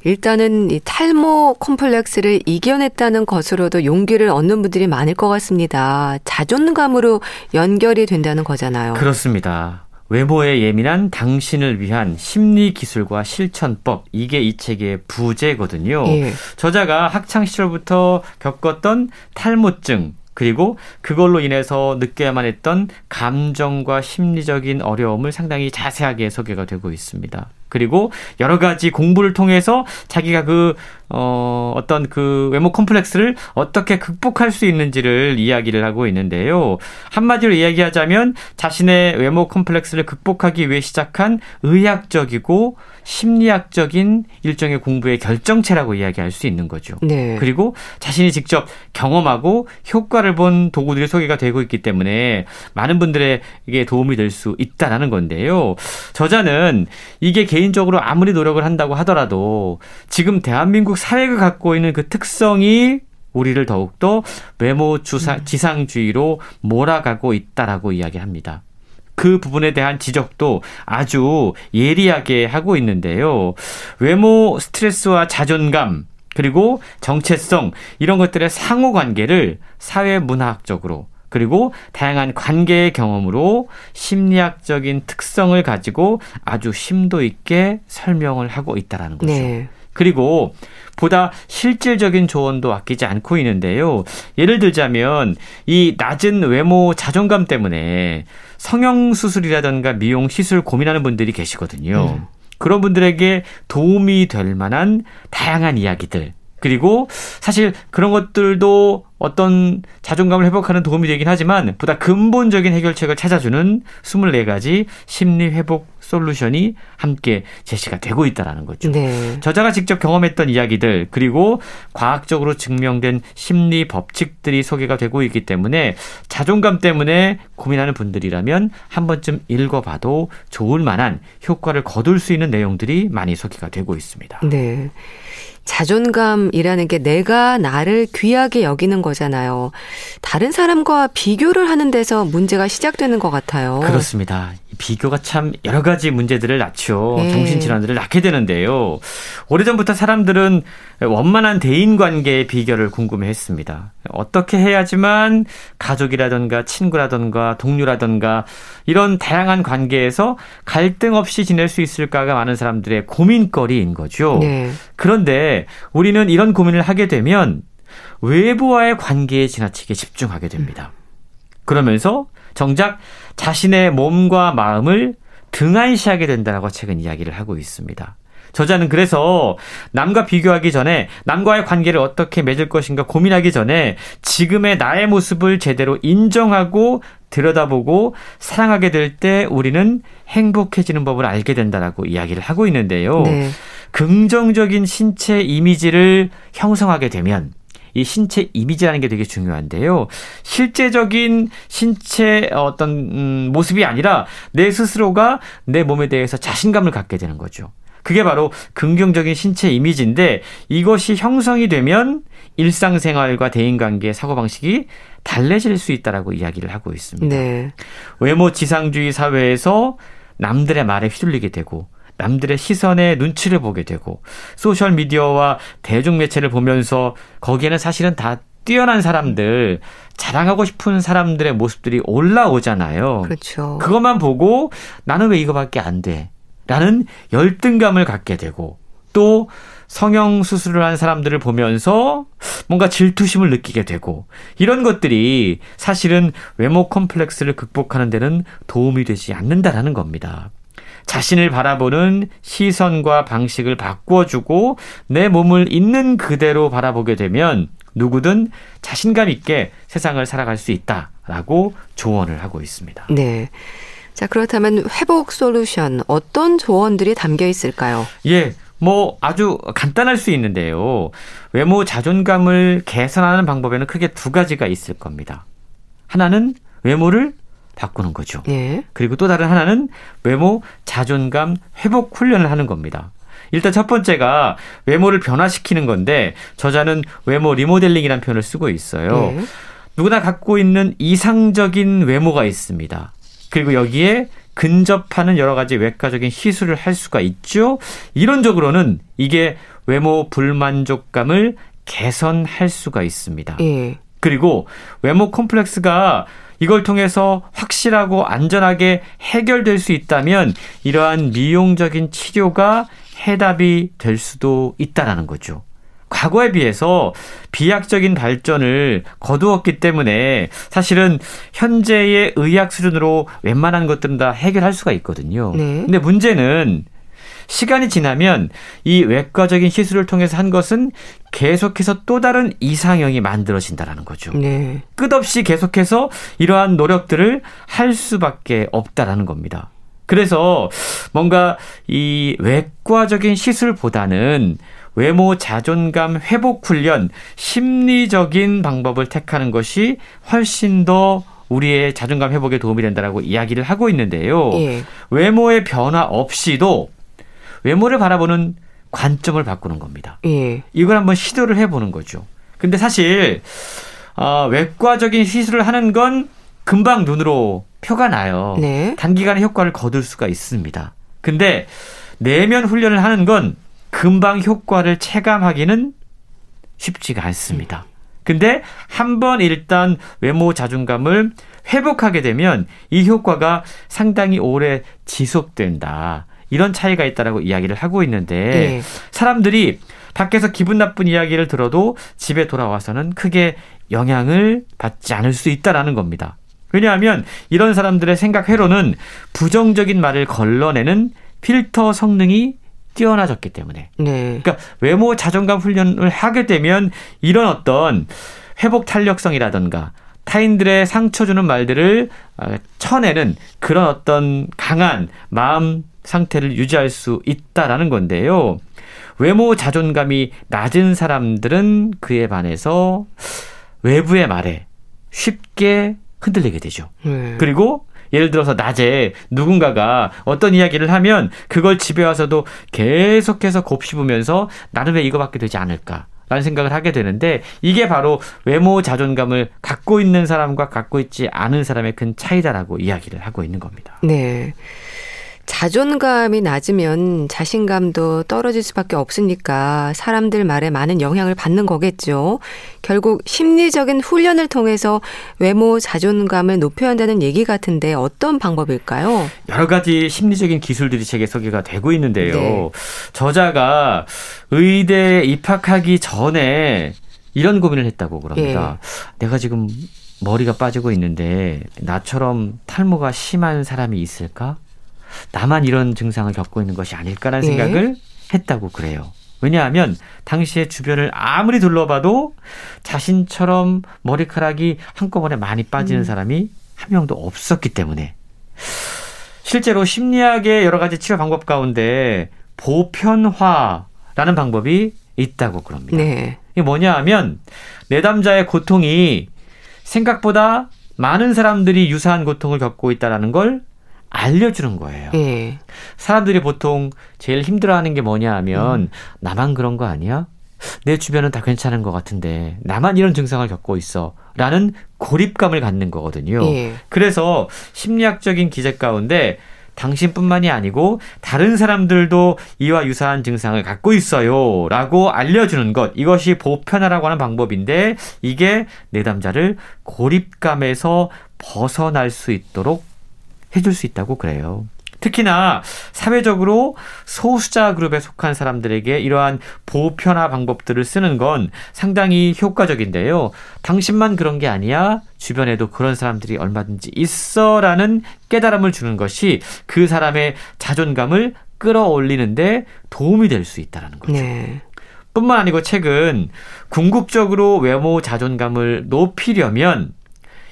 일단은 이 탈모 콤플렉스를 이겨냈다는 것으로도 용기를 얻는 분들이 많을 것 같습니다. 자존감으로 연결이 된다는 거잖아요. 그렇습니다. 외모에 예민한 당신을 위한 심리기술과 실천법 이게 이 책의 부제거든요. 예. 저자가 학창시절부터 겪었던 탈모증 그리고 그걸로 인해서 느껴야만 했던 감정과 심리적인 어려움을 상당히 자세하게 소개가 되고 있습니다. 그리고 여러 가지 공부를 통해서 자기가 어떤 그 외모 콤플렉스를 어떻게 극복할 수 있는지를 이야기를 하고 있는데요. 한마디로 이야기하자면 자신의 외모 콤플렉스를 극복하기 위해 시작한 의학적이고 심리학적인 일종의 공부의 결정체라고 이야기할 수 있는 거죠. 네. 그리고 자신이 직접 경험하고 효과를 본 도구들이 소개가 되고 있기 때문에 많은 분들에게 도움이 될 수 있다는 건데요. 저자는 이게 개인적으로 아무리 노력을 한다고 하더라도 지금 대한민국 사회가 갖고 있는 그 특성이 우리를 더욱더 외모 지상주의로 몰아가고 있다라고 이야기합니다. 그 부분에 대한 지적도 아주 예리하게 하고 있는데요. 외모 스트레스와 자존감 그리고 정체성 이런 것들의 상호관계를 사회문화학적으로 그리고 다양한 관계의 경험으로 심리학적인 특성을 가지고 아주 심도 있게 설명을 하고 있다는 거죠. 네. 그리고 보다 실질적인 조언도 아끼지 않고 있는데요. 예를 들자면 이 낮은 외모 자존감 때문에 성형수술이라든가 미용시술 고민하는 분들이 계시거든요. 그런 분들에게 도움이 될 만한 다양한 이야기들. 그리고 사실 그런 것들도 어떤 자존감을 회복하는 도움이 되긴 하지만 보다 근본적인 해결책을 찾아주는 24가지 심리회복 솔루션이 함께 제시가 되고 있다는 거죠. 네. 저자가 직접 경험했던 이야기들 그리고 과학적으로 증명된 심리 법칙들이 소개가 되고 있기 때문에 자존감 때문에 고민하는 분들이라면 한 번쯤 읽어봐도 좋을 만한 효과를 거둘 수 있는 내용들이 많이 소개가 되고 있습니다. 네. 자존감이라는 게 내가 나를 귀하게 여기는 거잖아요. 다른 사람과 비교를 하는 데서 문제가 시작되는 것 같아요. 그렇습니다. 비교가 참 여러 가지 문제들을 낳죠. 예. 정신질환들을 낳게 되는데요. 오래전부터 사람들은 원만한 대인관계의 비결을 궁금해했습니다. 어떻게 해야지만 가족이라든가 친구라든가 동료라든가 이런 다양한 관계에서 갈등 없이 지낼 수 있을까가 많은 사람들의 고민거리인 거죠. 예. 그런데 우리는 이런 고민을 하게 되면 외부와의 관계에 지나치게 집중하게 됩니다. 그러면서 정작 자신의 몸과 마음을 등한시하게 된다라고 책은 이야기를 하고 있습니다. 저자는 그래서 남과 비교하기 전에 남과의 관계를 어떻게 맺을 것인가 고민하기 전에 지금의 나의 모습을 제대로 인정하고 들여다보고 사랑하게 될 때 우리는 행복해지는 법을 알게 된다라고 이야기를 하고 있는데요. 네. 긍정적인 신체 이미지를 형성하게 되면 이 신체 이미지라는 게 되게 중요한데요. 실제적인 신체 어떤 모습이 아니라 내 스스로가 내 몸에 대해서 자신감을 갖게 되는 거죠. 그게 바로 긍정적인 신체 이미지인데 이것이 형성이 되면 일상생활과 대인관계의 사고방식이 달라질 수 있다라고 이야기를 하고 있습니다. 네. 외모 지상주의 사회에서 남들의 말에 휘둘리게 되고 남들의 시선에 눈치를 보게 되고 소셜미디어와 대중매체를 보면서 거기에는 사실은 다 뛰어난 사람들, 자랑하고 싶은 사람들의 모습들이 올라오잖아요. 그렇죠. 그것만 보고 나는 왜 이거밖에 안 돼? 라는 열등감을 갖게 되고 또 성형 수술을 한 사람들을 보면서 뭔가 질투심을 느끼게 되고, 이런 것들이 사실은 외모 컴플렉스를 극복하는 데는 도움이 되지 않는다라는 겁니다. 자신을 바라보는 시선과 방식을 바꿔주고 내 몸을 있는 그대로 바라보게 되면 누구든 자신감 있게 세상을 살아갈 수 있다라고 조언을 하고 있습니다. 네. 자, 그렇다면 회복 솔루션, 어떤 조언들이 담겨 있을까요? 예. 아주 간단할 수 있는데요. 외모 자존감을 개선하는 방법에는 크게 두 가지가 있을 겁니다. 하나는 외모를 바꾸는 거죠. 예. 그리고 또 다른 하나는 외모 자존감 회복 훈련을 하는 겁니다. 일단 첫 번째가 외모를 변화시키는 건데, 저자는 외모 리모델링이라는 표현을 쓰고 있어요. 예. 누구나 갖고 있는 이상적인 외모가 있습니다. 그리고 여기에 근접하는 여러 가지 외과적인 시술을 할 수가 있죠. 이론적으로는 이게 외모 불만족감을 개선할 수가 있습니다. 예. 그리고 외모 콤플렉스가 이걸 통해서 확실하고 안전하게 해결될 수 있다면 이러한 미용적인 치료가 해답이 될 수도 있다라는 거죠. 과거에 비해서 비약적인 발전을 거두었기 때문에 사실은 현재의 의학 수준으로 웬만한 것들은 다 해결할 수가 있거든요. 네. 근데 문제는 시간이 지나면 이 외과적인 시술을 통해서 한 것은 계속해서 또 다른 이상형이 만들어진다라는 거죠. 네. 끝없이 계속해서 이러한 노력들을 할 수밖에 없다라는 겁니다. 그래서 뭔가 이 외과적인 시술보다는 외모 자존감 회복 훈련, 심리적인 방법을 택하는 것이 훨씬 더 우리의 자존감 회복에 도움이 된다라고 이야기를 하고 있는데요. 예. 외모의 변화 없이도 외모를 바라보는 관점을 바꾸는 겁니다. 예. 이걸 한번 시도를 해보는 거죠. 근데 사실 외과적인 시술을 하는 건 금방 눈으로 표가 나요. 네. 단기간에 효과를 거둘 수가 있습니다. 근데 내면 훈련을 하는 건 금방 효과를 체감하기는 쉽지가 않습니다. 근데 한번 일단 외모 자존감을 회복하게 되면 이 효과가 상당히 오래 지속된다. 이런 차이가 있다라고 이야기를 하고 있는데, 예. 사람들이 밖에서 기분 나쁜 이야기를 들어도 집에 돌아와서는 크게 영향을 받지 않을 수 있다라는 겁니다. 왜냐하면 이런 사람들의 생각 회로는 부정적인 말을 걸러내는 필터 성능이 뛰어나졌기 때문에. 네. 그러니까 외모 자존감 훈련을 하게 되면 이런 어떤 회복 탄력성이라든가 타인들의 상처 주는 말들을 쳐내는 그런 어떤 강한 마음 상태를 유지할 수 있다라는 건데요. 외모 자존감이 낮은 사람들은 그에 반해서 외부의 말에 쉽게 흔들리게 되죠. 그리고 예를 들어서 낮에 누군가가 어떤 이야기를 하면 그걸 집에 와서도 계속해서 곱씹으면서 나는 왜 이거밖에 되지 않을까라는 생각을 하게 되는데, 이게 바로 외모 자존감을 갖고 있는 사람과 갖고 있지 않은 사람의 큰 차이다라고 이야기를 하고 있는 겁니다. 네. 자존감이 낮으면 자신감도 떨어질 수밖에 없으니까 사람들 말에 많은 영향을 받는 거겠죠. 결국 심리적인 훈련을 통해서 외모 자존감을 높여야 한다는 얘기 같은데, 어떤 방법일까요? 여러 가지 심리적인 기술들이 책에 소개가 되고 있는데요. 네. 저자가 의대에 입학하기 전에 이런 고민을 했다고 그럽니다. 네. 내가 지금 머리가 빠지고 있는데 나처럼 탈모가 심한 사람이 있을까? 나만 이런 증상을 겪고 있는 것이 아닐까라는 생각을 했다고 그래요. 왜냐하면 당시에 주변을 아무리 둘러봐도 자신처럼 머리카락이 한꺼번에 많이 빠지는 사람이 한 명도 없었기 때문에. 실제로 심리학의 여러 가지 치료 방법 가운데 보편화라는 방법이 있다고 그럽니다. 네. 이게 뭐냐 하면 내담자의 고통이 생각보다 많은 사람들이 유사한 고통을 겪고 있다는 걸 알려주는 거예요. 예. 사람들이 보통 제일 힘들어하는 게 뭐냐 하면 나만 그런 거 아니야? 내 주변은 다 괜찮은 것 같은데 나만 이런 증상을 겪고 있어 라는 고립감을 갖는 거거든요. 예. 그래서 심리학적인 기제 가운데 당신뿐만이 아니고 다른 사람들도 이와 유사한 증상을 갖고 있어요 라고 알려주는 것, 이것이 보편화라고 하는 방법인데, 이게 내담자를 고립감에서 벗어날 수 있도록 해줄 수 있다고 그래요. 특히나 사회적으로 소수자 그룹에 속한 사람들에게 이러한 보편화 방법들을 쓰는 건 상당히 효과적인데요. 당신만 그런 게 아니야. 주변에도 그런 사람들이 얼마든지 있어라는 깨달음을 주는 것이 그 사람의 자존감을 끌어올리는데 도움이 될 수 있다는 거죠. 네. 뿐만 아니고 책은 궁극적으로 외모 자존감을 높이려면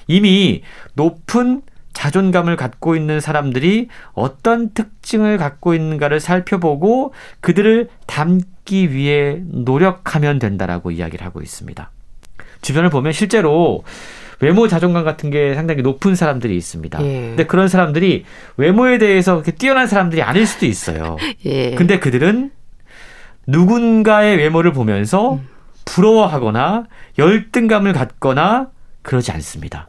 이미 높은 자존감을 갖고 있는 사람들이 어떤 특징을 갖고 있는가를 살펴보고 그들을 닮기 위해 노력하면 된다라고 이야기를 하고 있습니다. 주변을 보면 실제로 외모 자존감 같은 게 상당히 높은 사람들이 있습니다. 예. 근데 그런 사람들이 외모에 대해서 그렇게 뛰어난 사람들이 아닐 수도 있어요. 예. 근데 그들은 누군가의 외모를 보면서 부러워하거나 열등감을 갖거나 그러지 않습니다.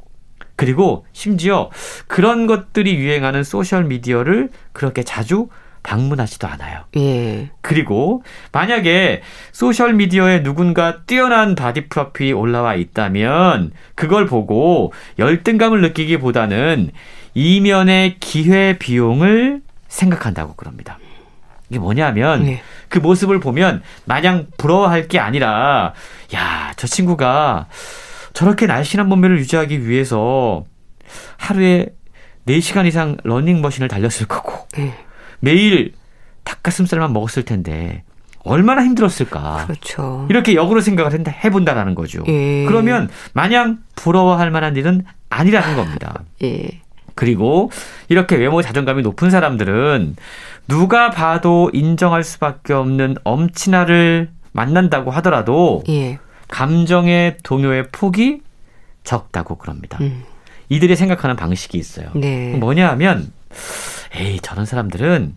그리고 심지어 그런 것들이 유행하는 소셜미디어를 그렇게 자주 방문하지도 않아요. 예. 그리고 만약에 소셜미디어에 누군가 뛰어난 바디 프로필이 올라와 있다면 그걸 보고 열등감을 느끼기보다는 이면의 기회 비용을 생각한다고 그럽니다. 이게 뭐냐면 그 모습을 보면 마냥 부러워할 게 아니라 야, 저 친구가 저렇게 날씬한 몸매를 유지하기 위해서 하루에 4시간 이상 러닝머신을 달렸을 거고 매일 닭가슴살만 먹었을 텐데 얼마나 힘들었을까. 그렇죠. 이렇게 역으로 생각을 해본다라는 거죠. 예. 그러면 마냥 부러워할 만한 일은 아니라는 겁니다. 예. 그리고 이렇게 외모 자존감이 높은 사람들은 누가 봐도 인정할 수밖에 없는 엄친아를 만난다고 하더라도 예. 감정의 동요의 폭이 적다고 그럽니다. 이들이 생각하는 방식이 있어요. 네. 뭐냐 하면 에이 저런 사람들은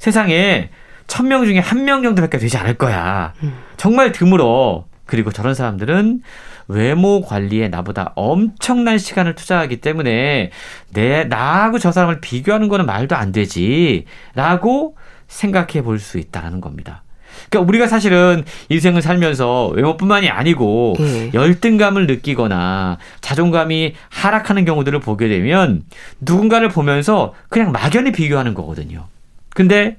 세상에 1,000명 중에 1명 정도밖에 되지 않을 거야. 정말 드물어. 그리고 저런 사람들은 외모 관리에 나보다 엄청난 시간을 투자하기 때문에 나하고 저 사람을 비교하는 거는 말도 안 되지 라고 생각해 볼 수 있다는 겁니다. 그러니까 우리가 사실은 인생을 살면서 외모뿐만이 아니고 열등감을 느끼거나 자존감이 하락하는 경우들을 보게 되면 누군가를 보면서 그냥 막연히 비교하는 거거든요. 근데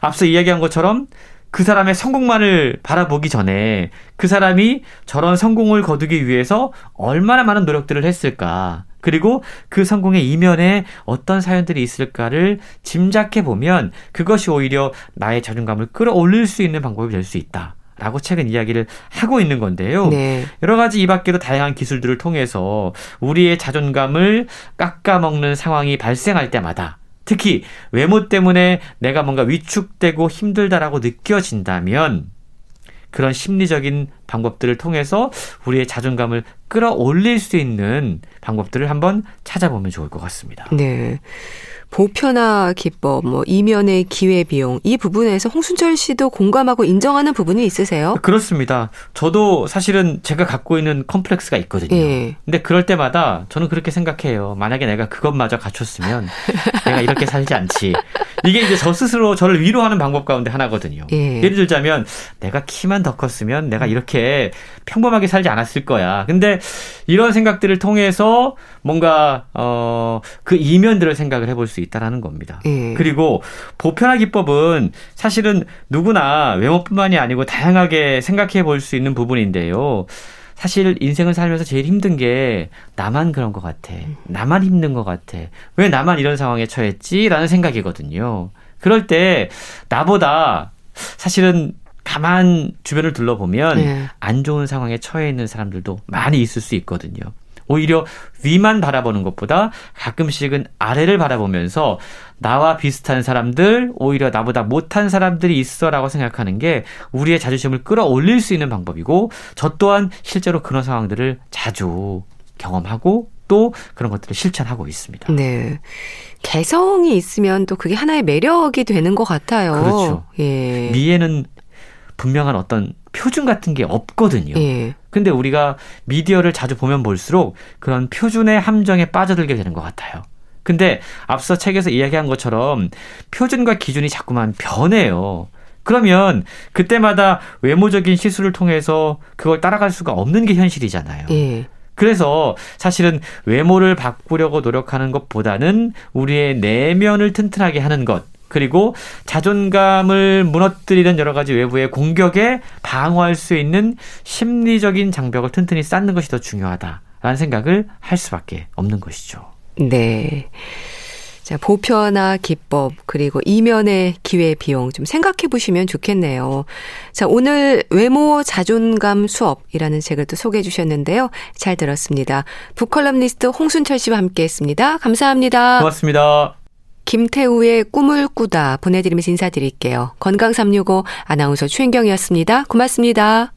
앞서 이야기한 것처럼 그 사람의 성공만을 바라보기 전에 그 사람이 저런 성공을 거두기 위해서 얼마나 많은 노력들을 했을까? 그리고 그 성공의 이면에 어떤 사연들이 있을까를 짐작해보면 그것이 오히려 나의 자존감을 끌어올릴 수 있는 방법이 될 수 있다라고 책은 이야기를 하고 있는 건데요. 네. 여러 가지 이 밖에도 다양한 기술들을 통해서 우리의 자존감을 깎아먹는 상황이 발생할 때마다 특히 외모 때문에 내가 뭔가 위축되고 힘들다라고 느껴진다면 그런 심리적인 방법들을 통해서 우리의 자존감을 끌어올릴 수 있는 방법들을 한번 찾아보면 좋을 것 같습니다. 네. 보편화 기법, 이면의 기회비용 이 부분에서 홍순철 씨도 공감하고 인정하는 부분이 있으세요? 그렇습니다. 저도 사실은 제가 갖고 있는 컴플렉스가 있거든요. 예. 근데 그럴 때마다 저는 그렇게 생각해요. 만약에 내가 그것마저 갖췄으면 내가 이렇게 살지 않지. 이게 이제 저 스스로 저를 위로하는 방법 가운데 하나거든요. 예. 예를 들자면 내가 키만 더 컸으면 내가 이렇게 평범하게 살지 않았을 거야. 근데 이런 생각들을 통해서 뭔가 그 이면들을 생각을 해볼 수 있다라는 겁니다. 그리고 보편화 기법은 사실은 누구나 외모뿐만이 아니고 다양하게 생각해 볼 수 있는 부분인데요. 사실 인생을 살면서 제일 힘든 게 나만 그런 것 같아. 나만 힘든 것 같아. 왜 나만 이런 상황에 처했지라는 생각이거든요. 그럴 때 나보다 사실은 가만 주변을 둘러보면 안 좋은 상황에 처해 있는 사람들도 많이 있을 수 있거든요. 오히려 위만 바라보는 것보다 가끔씩은 아래를 바라보면서 나와 비슷한 사람들, 오히려 나보다 못한 사람들이 있어라고 생각하는 게 우리의 자존심을 끌어올릴 수 있는 방법이고 저 또한 실제로 그런 상황들을 자주 경험하고 또 그런 것들을 실천하고 있습니다. 네. 개성이 있으면 또 그게 하나의 매력이 되는 것 같아요. 그렇죠. 예. 미에는 분명한 어떤 표준 같은 게 없거든요. 예. 근데 우리가 미디어를 자주 보면 볼수록 그런 표준의 함정에 빠져들게 되는 것 같아요. 근데 앞서 책에서 이야기한 것처럼 표준과 기준이 자꾸만 변해요. 그러면 그때마다 외모적인 시술을 통해서 그걸 따라갈 수가 없는 게 현실이잖아요. 예. 그래서 사실은 외모를 바꾸려고 노력하는 것보다는 우리의 내면을 튼튼하게 하는 것, 그리고 자존감을 무너뜨리는 여러 가지 외부의 공격에 방어할 수 있는 심리적인 장벽을 튼튼히 쌓는 것이 더 중요하다라는 생각을 할 수밖에 없는 것이죠. 네. 자, 보편화 기법 그리고 이면의 기회 비용 좀 생각해 보시면 좋겠네요. 자, 오늘 외모 자존감 수업이라는 책을 또 소개해 주셨는데요. 잘 들었습니다. 북컬럼니스트 홍순철 씨와 함께했습니다. 감사합니다. 고맙습니다. 김태우의 꿈을 꾸다 보내드리면서 인사드릴게요. 건강365 아나운서 최인경이었습니다. 고맙습니다.